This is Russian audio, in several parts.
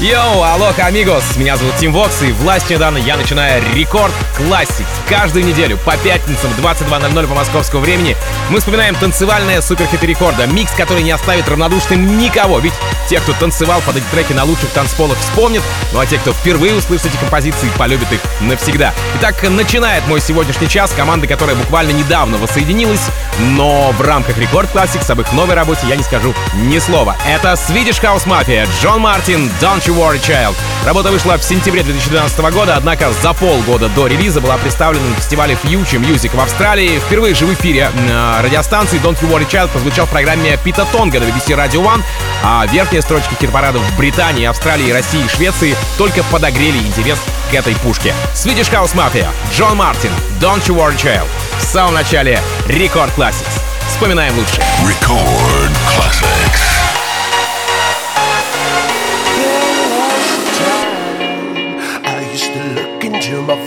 Йоу, алло, амигос. Меня зовут Тим Вокс, и власть недавно я начинаю Рекорд Классикс. Каждую неделю по пятницам в 22:00 по московскому времени мы вспоминаем танцевальные суперхиты рекорда. Микс, который не оставит равнодушным никого. Ведь те, кто танцевал под эти треки на лучших танцполах, вспомнят. Ну а те, кто впервые услышит эти композиции, полюбит их навсегда. Итак, начинает мой сегодняшний час команда, которая буквально недавно воссоединилась, но в рамках Рекорд Classics об их новой работе я не скажу ни слова. Это Swedish House Mafia, Джон Мартин, Don't You Worry Child. Работа вышла в сентябре 2012 года, однако за полгода до релиза была представлена на фестивале Future Music в Австралии. Впервые же в эфире радиостанции Don't You Worry Child прозвучал в программе Пита Тонга на BBC Radio One, а верхние строчки хит-парадов в Британии, Австралии, России и Швеции только подогрели интерес к этой пушке. Swedish House Mafia, Джон Мартин, Don't You Worry Child. В самом начале Record Classics. Вспоминаем лучше. Record Classics. To my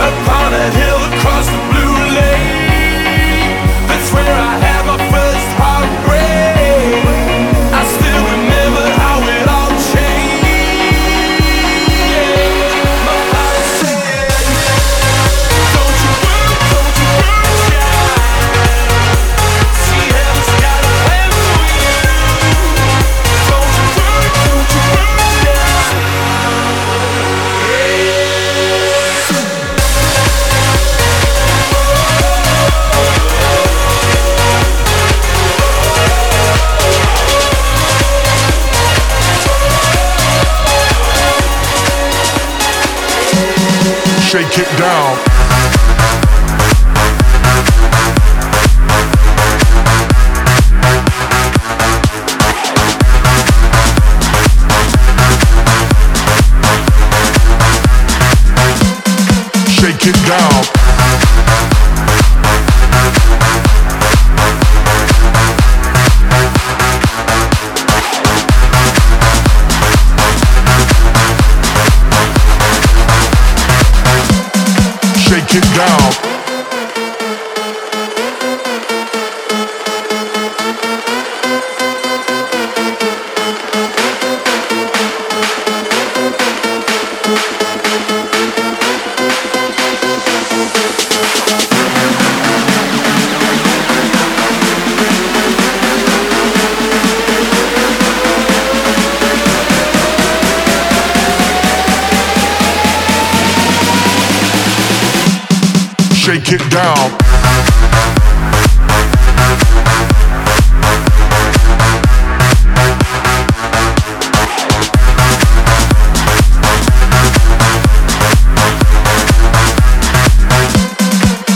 Upon a hill across the blue lake, that's where I had my first heartbreak. I still remember how it all changed. My father said, don't you worry, child. See heaven's got a plan for you. Don't you worry, child. Yeah. Shake it down. Shake it down.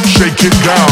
Shake it down.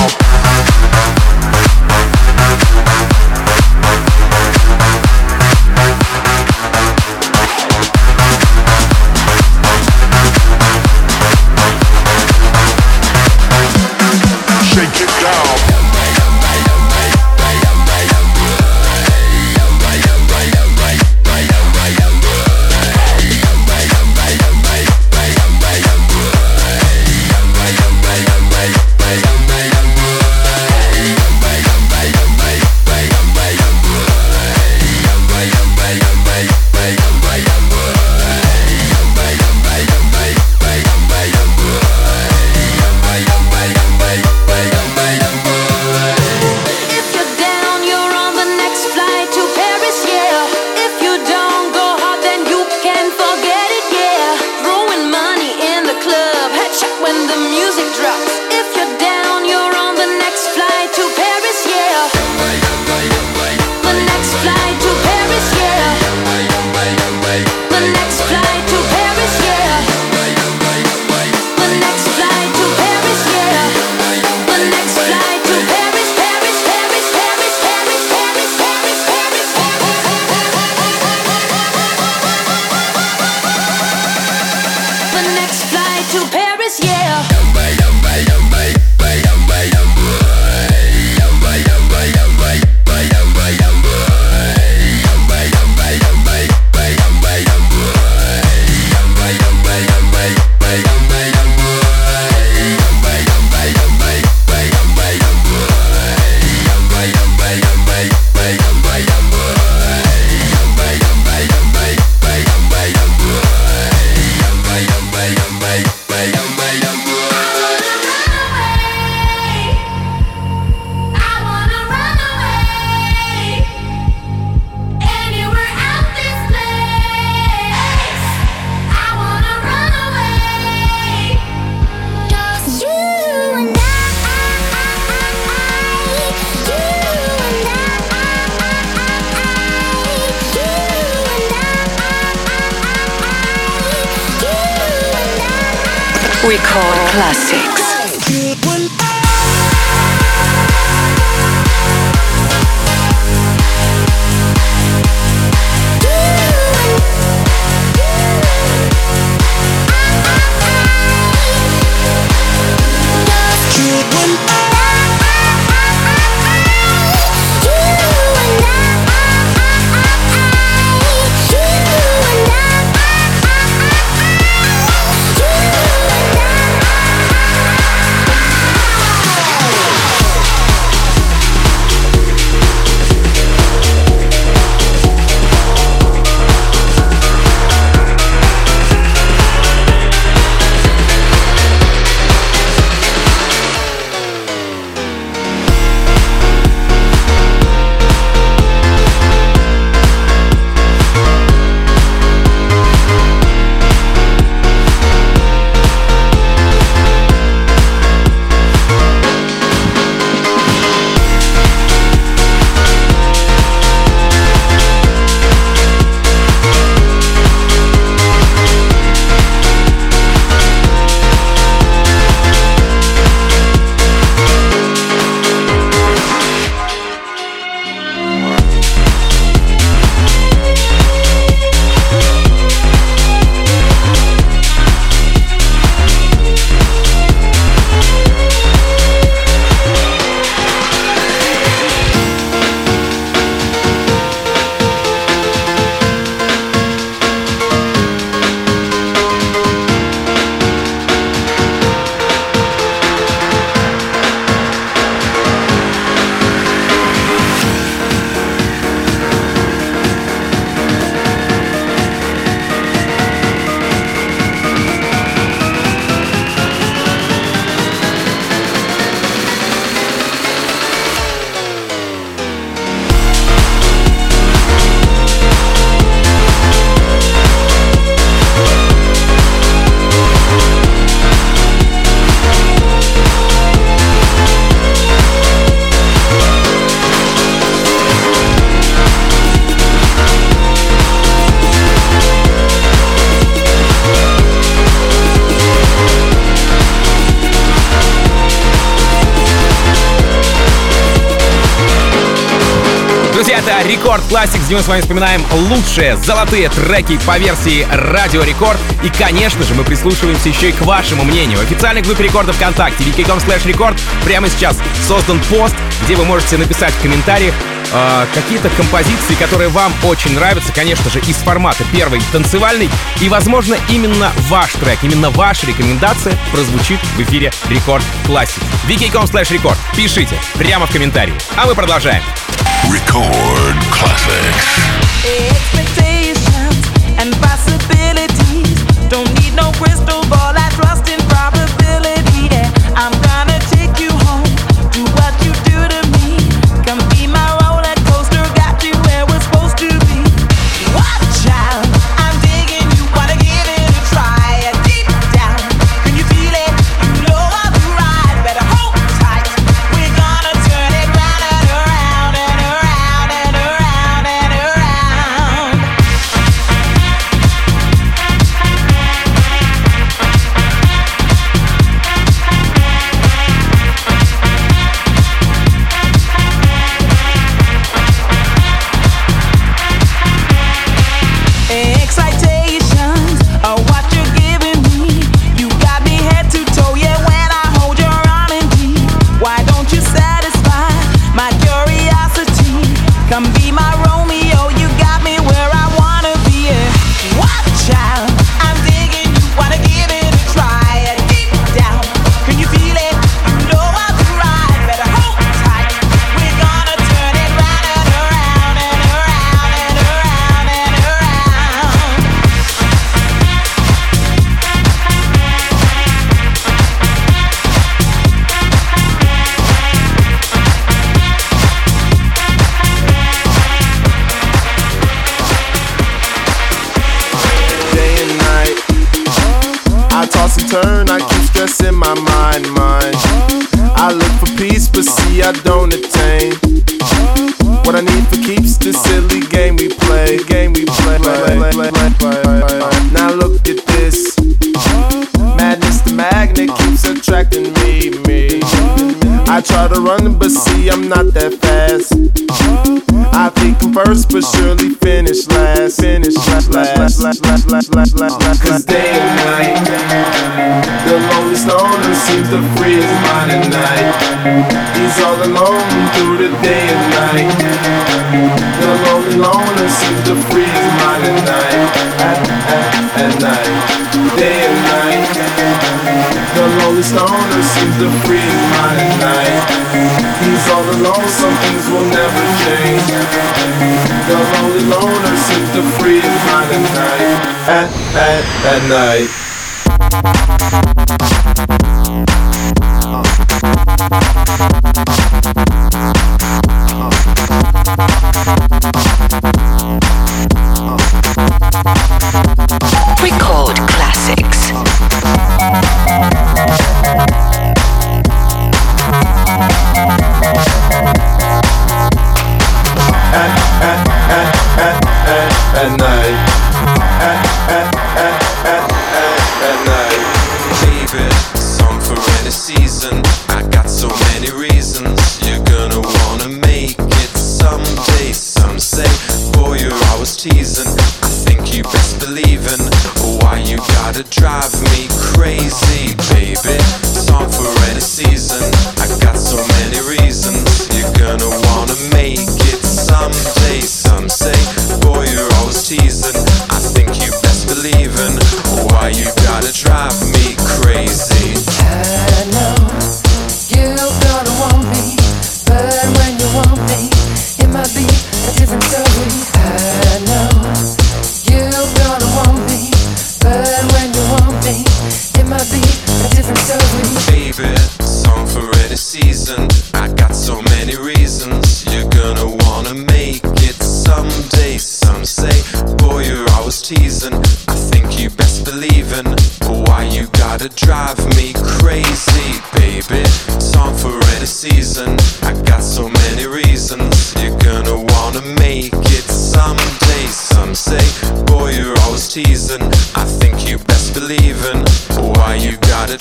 Record Classics. Рекорд Classics, где мы с вами вспоминаем лучшие золотые треки по версии Радио Рекорд. И, конечно же, мы прислушиваемся еще и к вашему мнению. В официальной группе рекордов ВКонтакте vk.com/рекорд прямо сейчас создан пост, где вы можете написать в комментариях какие-то композиции, которые вам очень нравятся, конечно же, из формата первой танцевальной. И, возможно, именно ваш трек, именно ваша рекомендация прозвучит в эфире Рекорд Classics. vk.com/рекорд. Пишите прямо в комментарии. А мы продолжаем. Record Classics. Expectations and possibilities. Don't need no crystal ball. I trust in probability. Yeah, I'm gonna take you home. Do what you do to me. Come be my roller coaster. Got you where we're supposed to be. Watch out, I'm digging you. Wanna give it a try? Deep down, can you feel it? You know I'll be right. Better hold tight. We're gonna turn it round and around. Madness, the mag. keeps attracting me. I try to run, but see, I'm not that fast. I think I'm first, but surely finish last. Finish last. 'Cause day and night, the loneliest loner seems to free his mind at night. He's all alone through the day and night. The lonely loner seems to free his mind at night. At night, day and night. The loneliest loner seems to free his mind at night. He's all alone, some things will never change. The lonely loner seems to free his mind at night. At night. Record classics.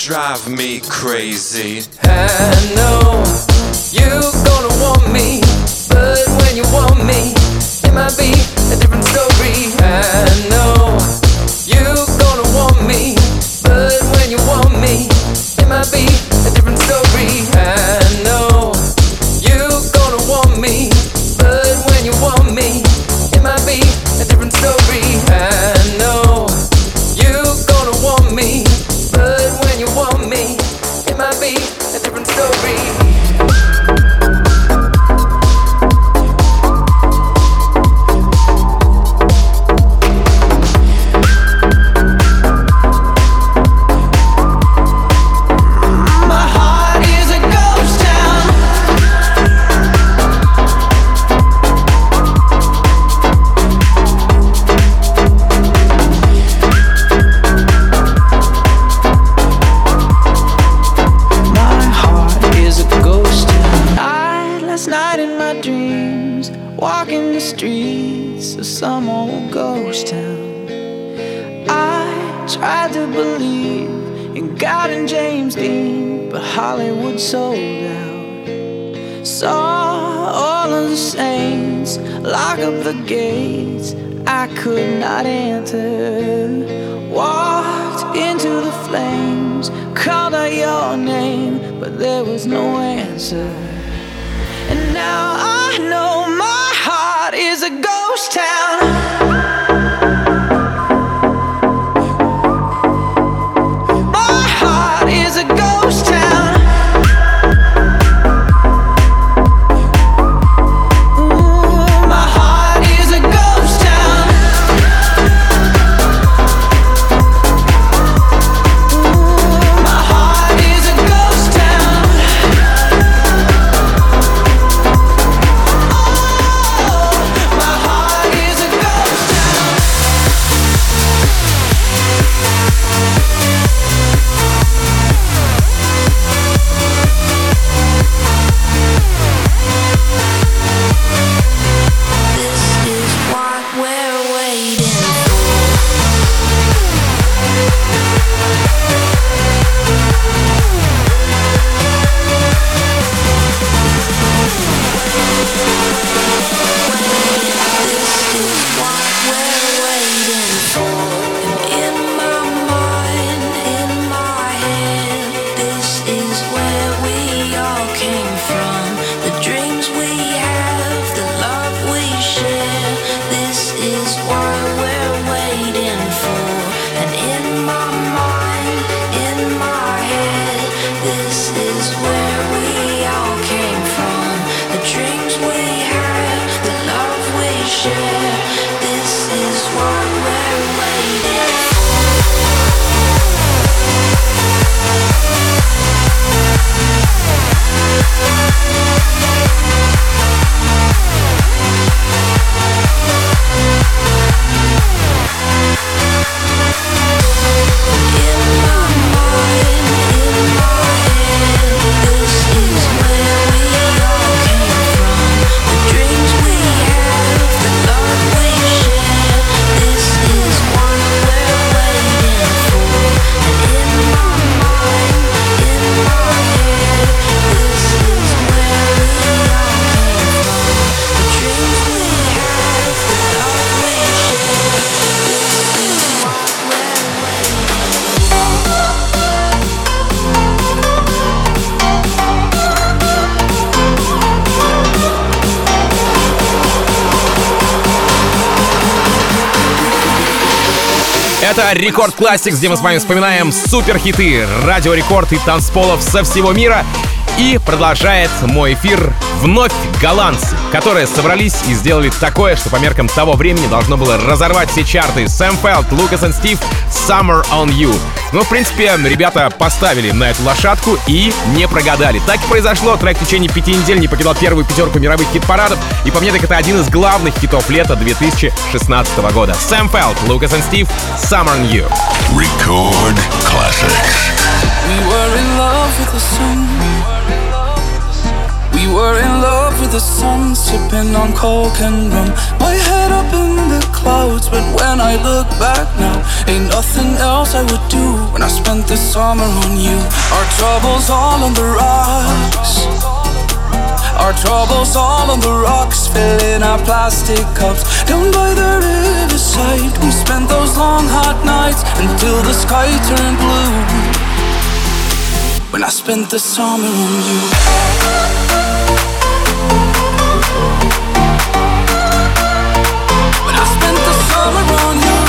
Drive me crazy. I know you're gonna want me, but when you want me, it might be a different story. I know you're gonna want me, but when you want me, it might be a different story. I know you're gonna want me, but when you want me, it might be a different story. I know you're gonna want me. You want me, it might be a different story. Could not enter. Walked into the flames, called out your name, but there was no answer. And now I know my heart is a ghost town. Это Рекорд Классикс, где мы с вами вспоминаем суперхиты, радиорекорд и танцполов со всего мира. И продолжает мой эфир вновь голландцы, которые собрались и сделали такое, что по меркам того времени должно было разорвать все чарты. Sam Feldt, Lucas and Steve, Summer on You. Ну, в принципе, ребята поставили на эту лошадку и не прогадали. Так и произошло. Трек в течение 5 недель не покидал первую пятерку мировых хит-парадов. И по мне, так это один из главных хитов лета 2016 года. Sam Feldt, Lucas and Steve, Summer on You. Record Classics. We were in love with the sun. We were in love with the sun, sipping on coke and rum. My head up in the clouds, but when I look back now, ain't nothing else I would do when I spent the summer on you. Our troubles all on the rocks. Our troubles all on the rocks, filling our plastic cups. Down by the riverside, we spent those long hot nights until the sky turned blue. When I spent the summer on you. When I spent the summer on you.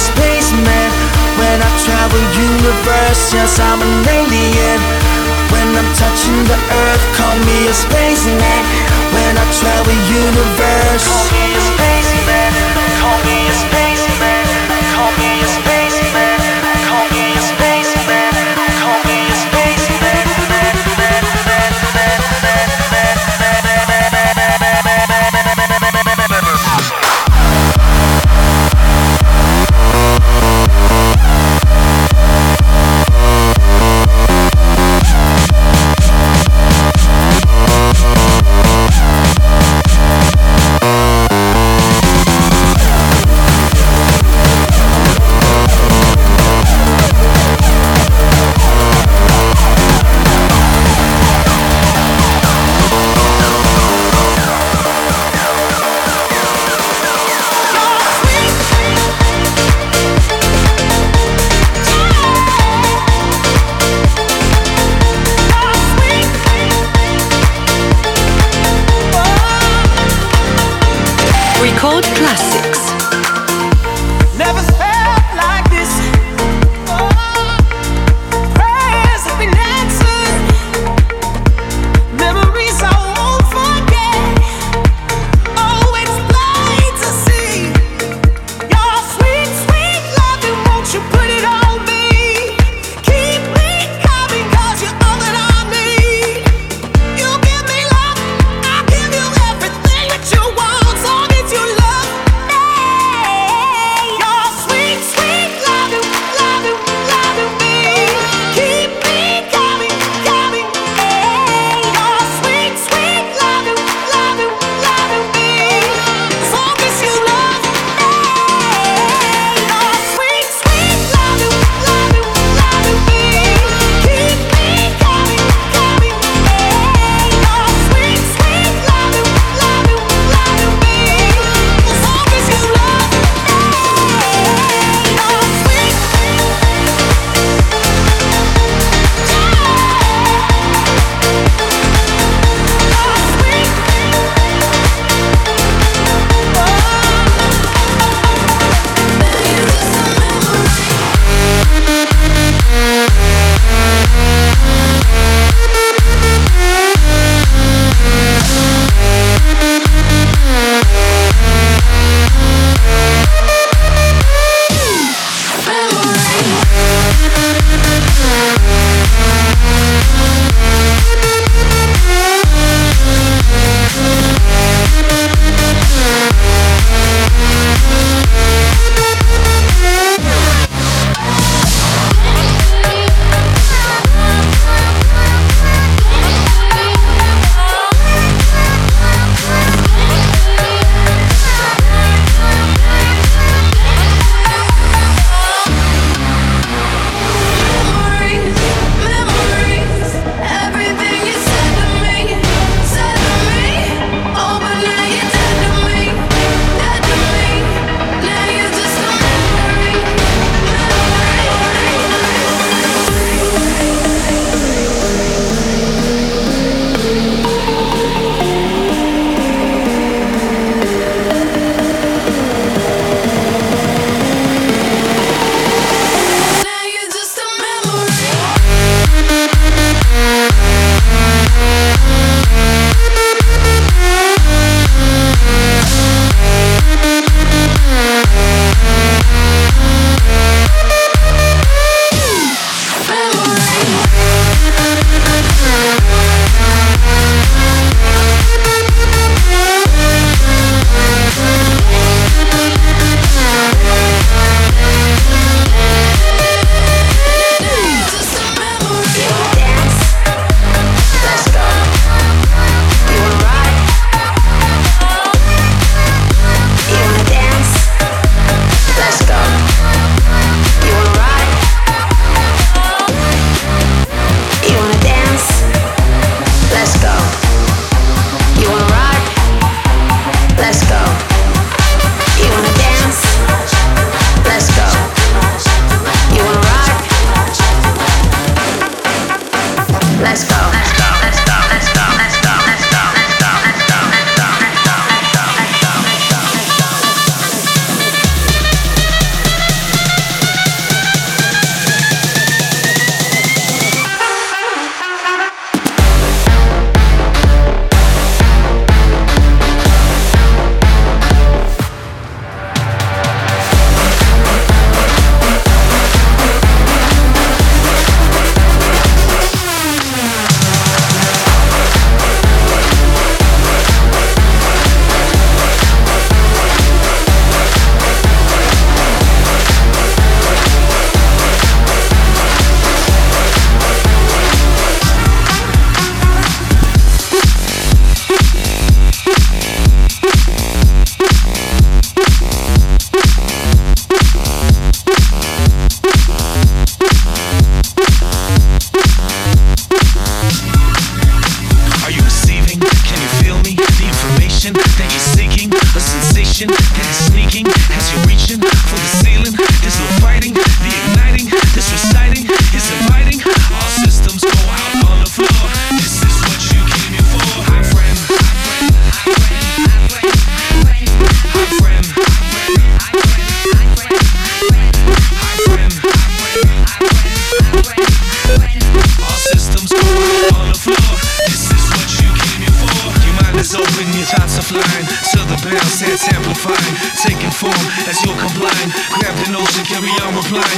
spaceman. When I travel universe, yes, I'm an alien. When I'm touching the earth, call me a spaceman. When I travel universe, call me a spaceman. Call me a spaceman. Call me a spaceman. Call me a spaceman. Call me a spaceman.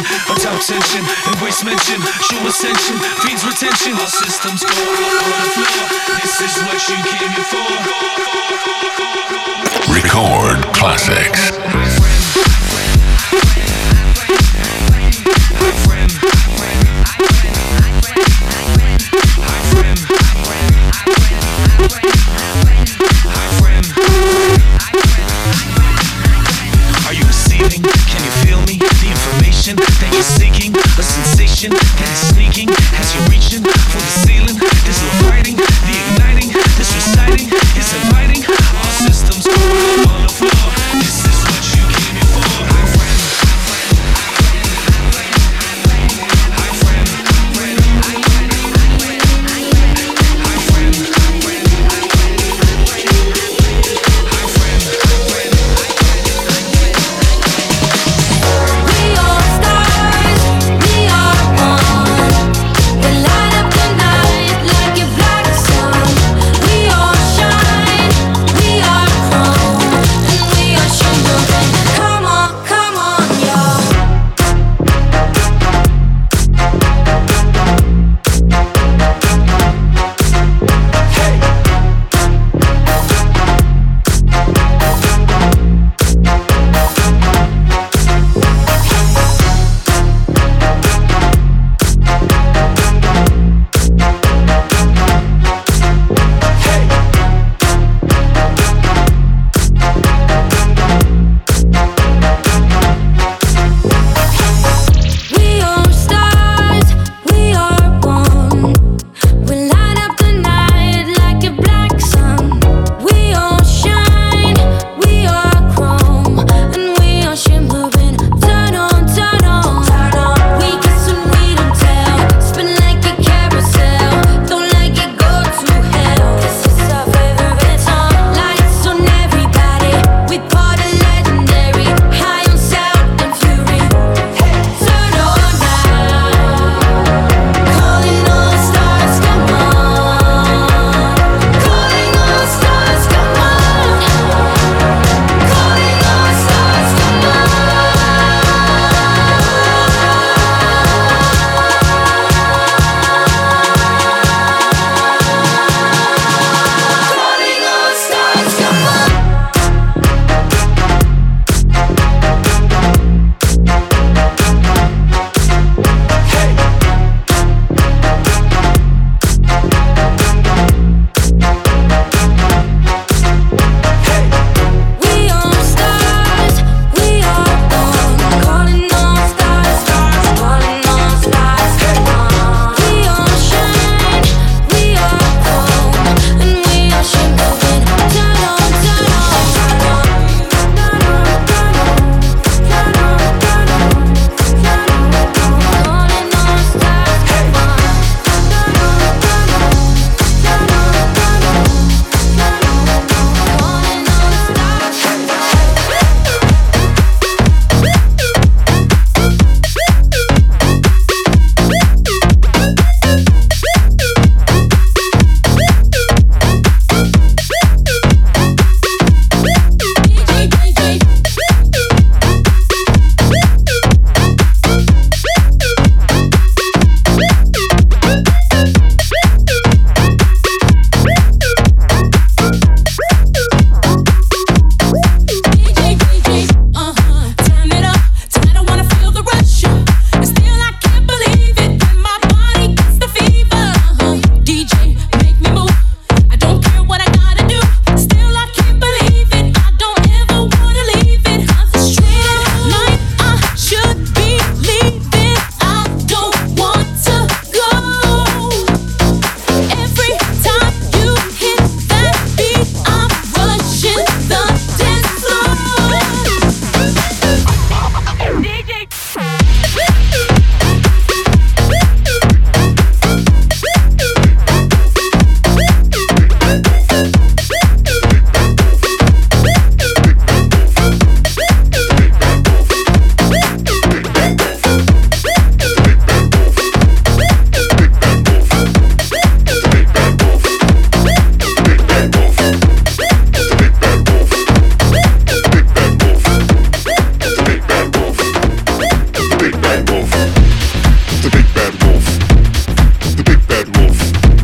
atop tension and waste mention, show ascension, feeds retention. Our systems go on the floor. This is what you came here for. Record classics.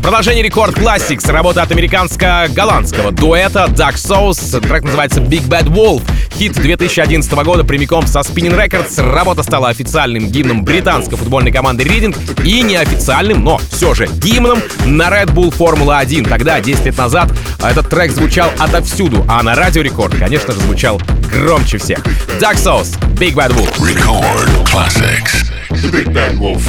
Продолжение Record Classics, работа от американско-голландского дуэта Duck Souls. Трек называется Big Bad Wolf. Хит 2011 года прямиком со Spinning Records. Работа стала официальным гимном британской футбольной команды Ридинг и неофициальным, но все же гимном на Red Bull Formula 1. Тогда, 10 лет назад, этот трек звучал отовсюду, а на Радио Рекорд, конечно же, звучал громче всех. Duck Souls, Big Bad Wolf. Record Classics. Big Bad Wolf.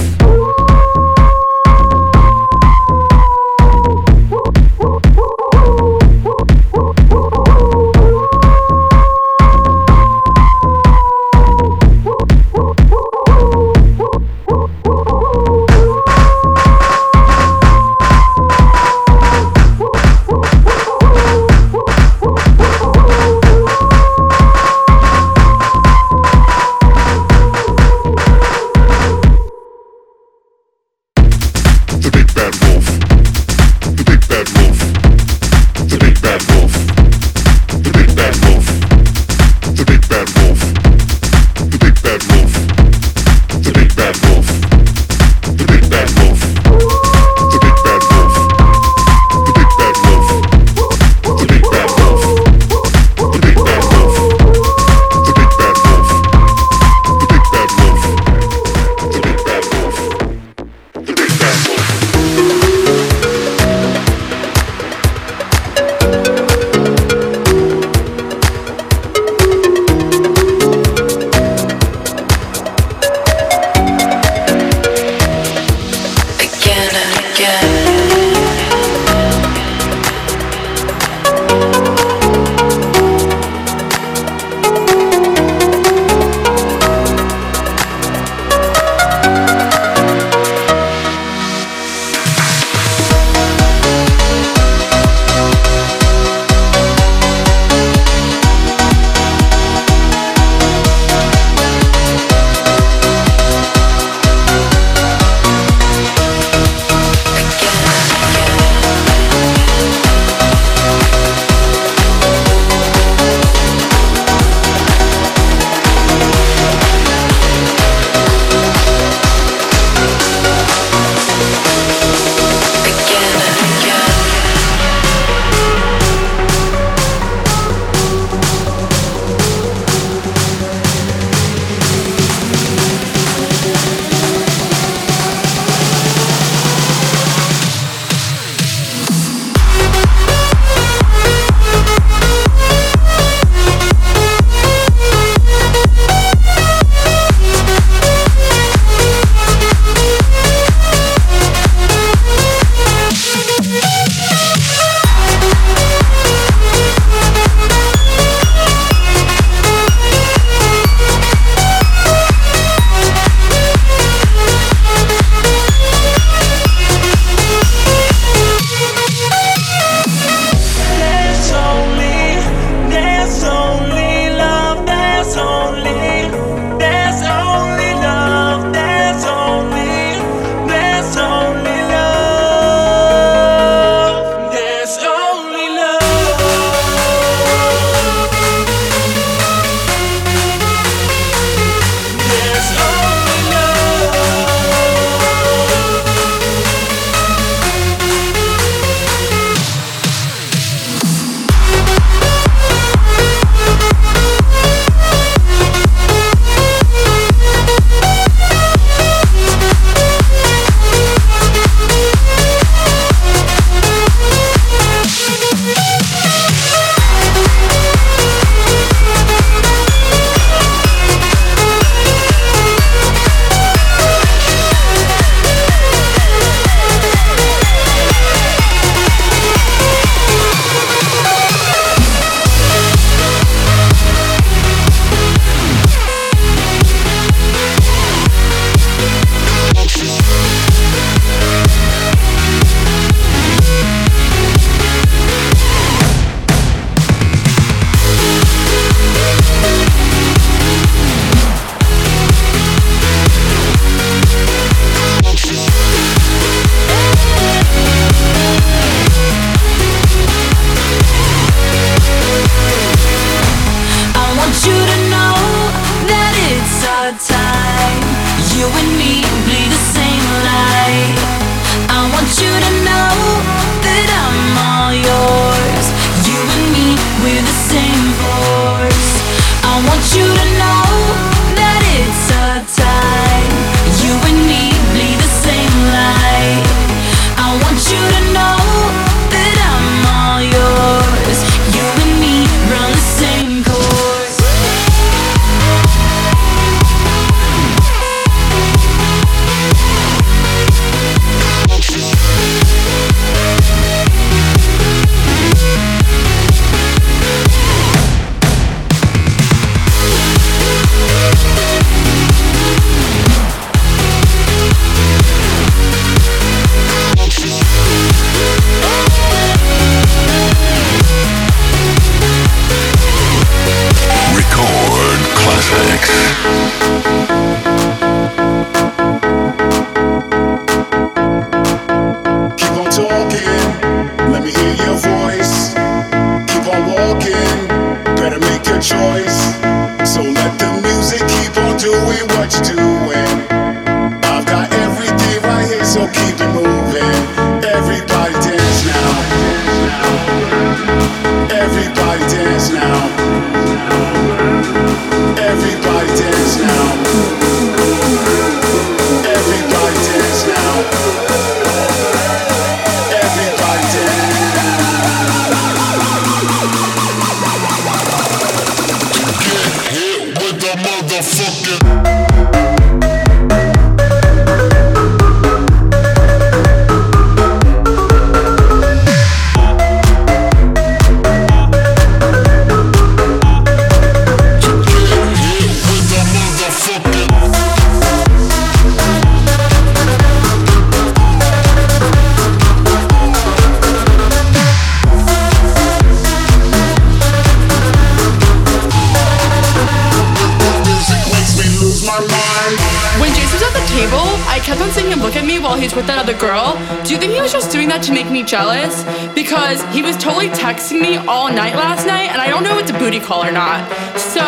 Jealous because he was totally texting me all night last night, and I don't know if it's a booty call or not. So,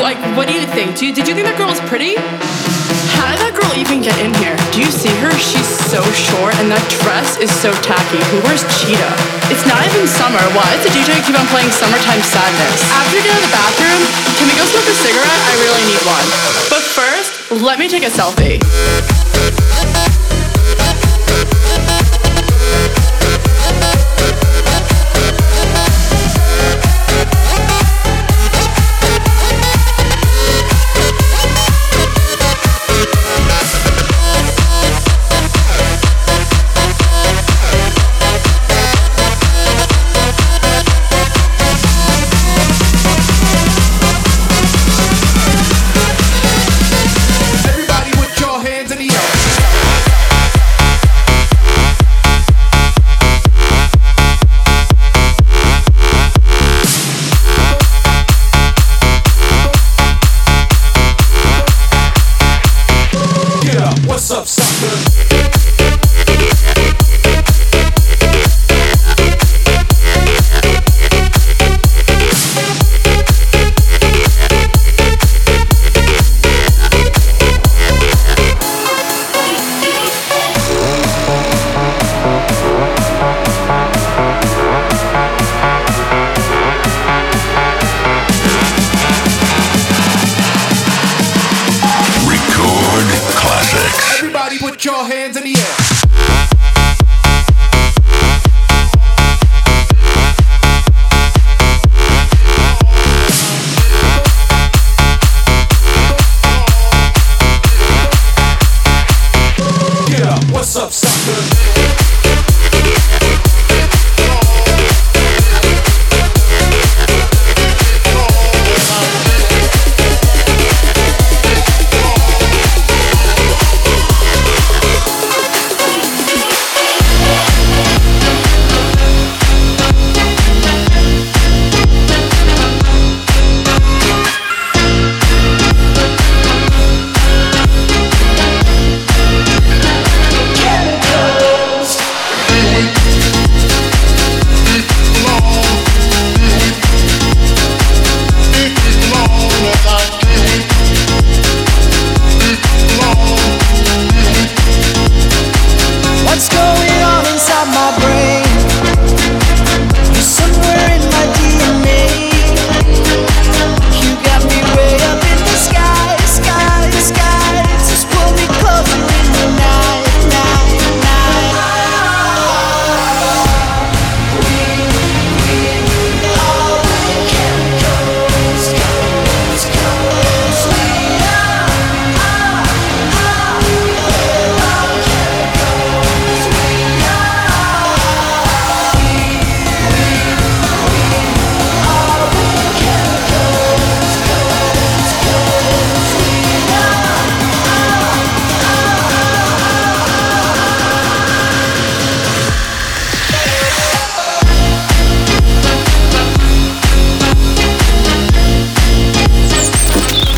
like, what do you think? Did you think that girl was pretty? How did that girl even get in here? Do you see her? She's so short, and that dress is so tacky. Who wears cheetah? It's not even summer. Why does the DJ keep on playing Summertime Sadness? After we get out of the bathroom, can we go smoke a cigarette? I really need one. But first, let me take a selfie.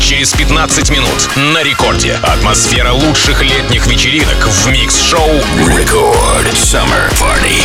Через 15 минут на рекорде. Атмосфера лучших летних вечеринок в микс-шоу Record Summer Party.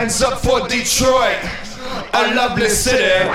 Hands up for Detroit, a lovely city.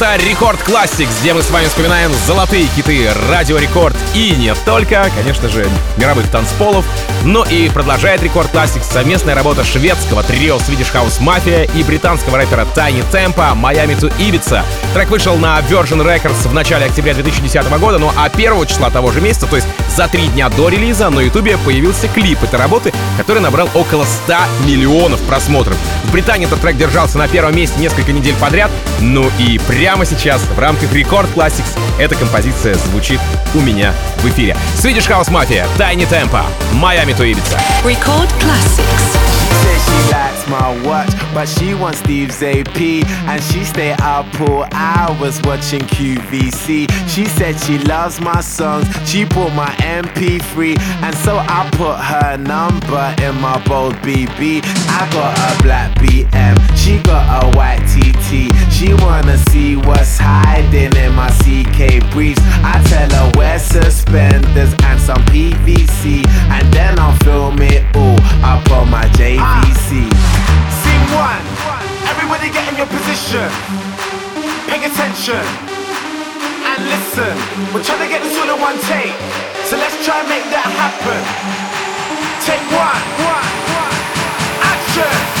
Это Рекорд Классикс, где мы с вами вспоминаем золотые хиты Радио Рекорд и не только, конечно же, мировых танцполов. Ну и продолжает Рекорд Классикс совместная работа шведского трио Swedish House Mafia и британского рэпера Tinie Tempah «Miami to Ibiza». Трек вышел на Virgin Records в начале октября 2010 года, ну а 1 числа того же месяца, то есть за 3 дня до релиза, на Ютубе появился клип этой работы, который набрал около 100 миллионов просмотров. В Британии этот трек держался на 1 месте несколько недель подряд, ну и прямо сейчас в рамках Рекорд Классикс эта композиция звучит у меня в эфире. Swedish House Mafia, Tinie Tempah, Miami to Ibiza. Record Classics. She likes my watch, but she wants Steve's AP, and she stayed up all hours watching QVC. She said she loves my songs, she bought my MP3, and so I put her number in my bold BB. I got a black BM, she got a white TT. She wanna see what's hiding in my CK briefs. I tell her wear suspenders and some PVC, and then I'll film it all up on my JV. Scene one, everybody get in your position. Pay attention and listen. We're trying to get this all in one take, so let's try and make that happen. Take one, action.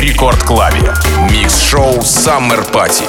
Рекорд-клабе. Микс-шоу «Саммер Пати».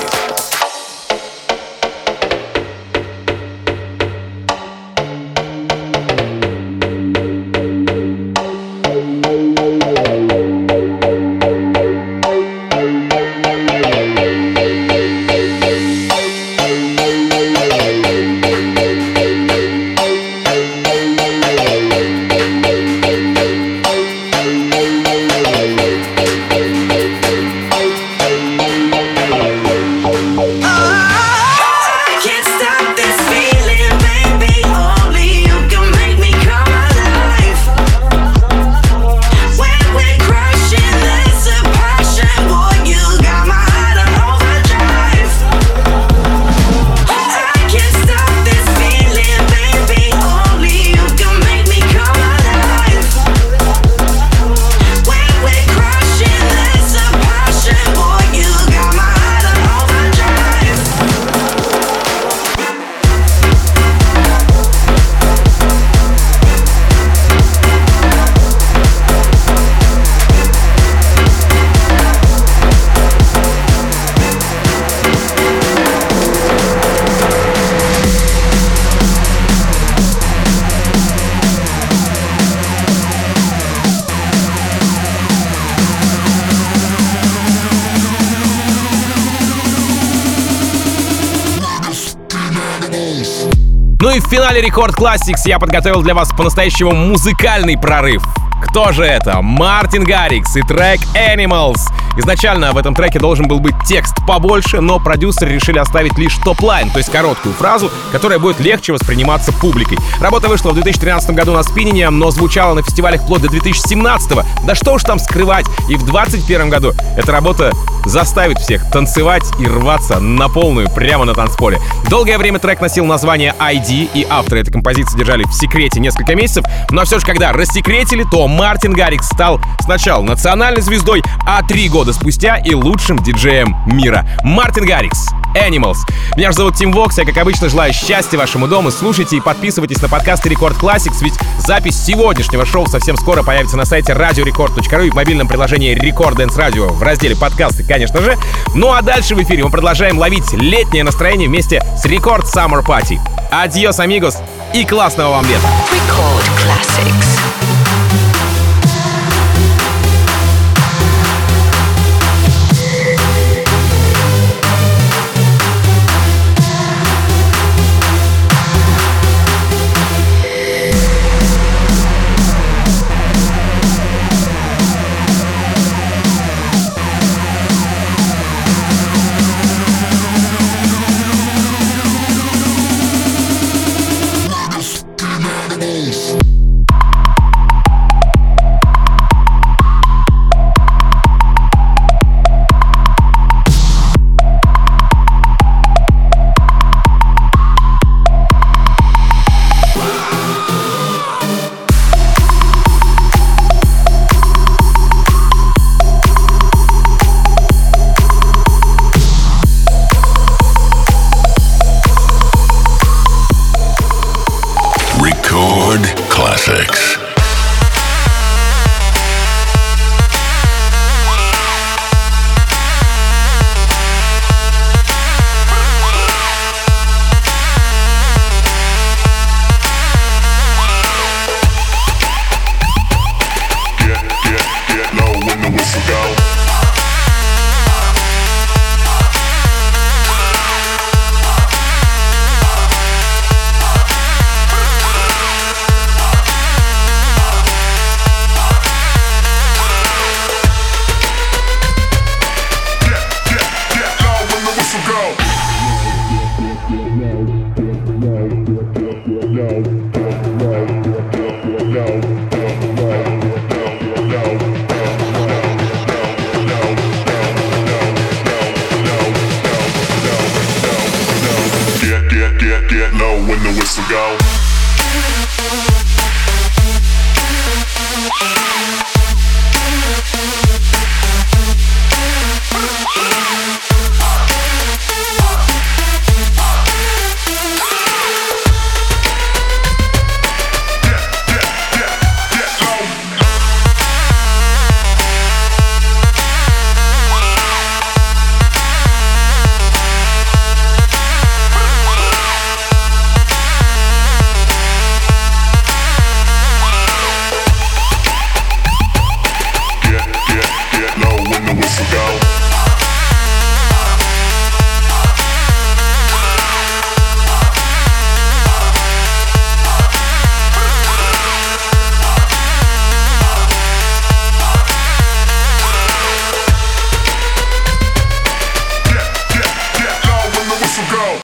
Ну и в финале Record Classics я подготовил для вас по-настоящему музыкальный прорыв. Кто же это? Мартин Гаррикс и трек Animals. Изначально в этом треке должен был быть текст побольше, но продюсеры решили оставить лишь топ-лайн, то есть короткую фразу, которая будет легче восприниматься публикой. Работа вышла в 2013 году на Спиннинге, но звучала на фестивалях вплоть до 2017-го. Да что уж там скрывать. И в 2021 году эта работа заставит всех танцевать и рваться на полную прямо на танцполе. Долгое время трек носил название ID, и авторы этой композиции держали в секрете несколько месяцев, но все же когда рассекретили, то Мартин Гаррикс стал сначала национальной звездой, а 3 года спустя и лучшим диджеем мира. Мартин Гаррикс, Animals. Меня же зовут Тим Вокс, я, как обычно, желаю счастья вашему дому. Слушайте и подписывайтесь на подкасты Record Classics, ведь запись сегодняшнего шоу совсем скоро появится на сайте radiorecord.ru и в мобильном приложении Record Dance Radio в разделе подкасты, конечно же. Ну а дальше в эфире мы продолжаем ловить летнее настроение вместе с Record Summer Party. Адьос, амигос, и классного вам лета! Record Classics.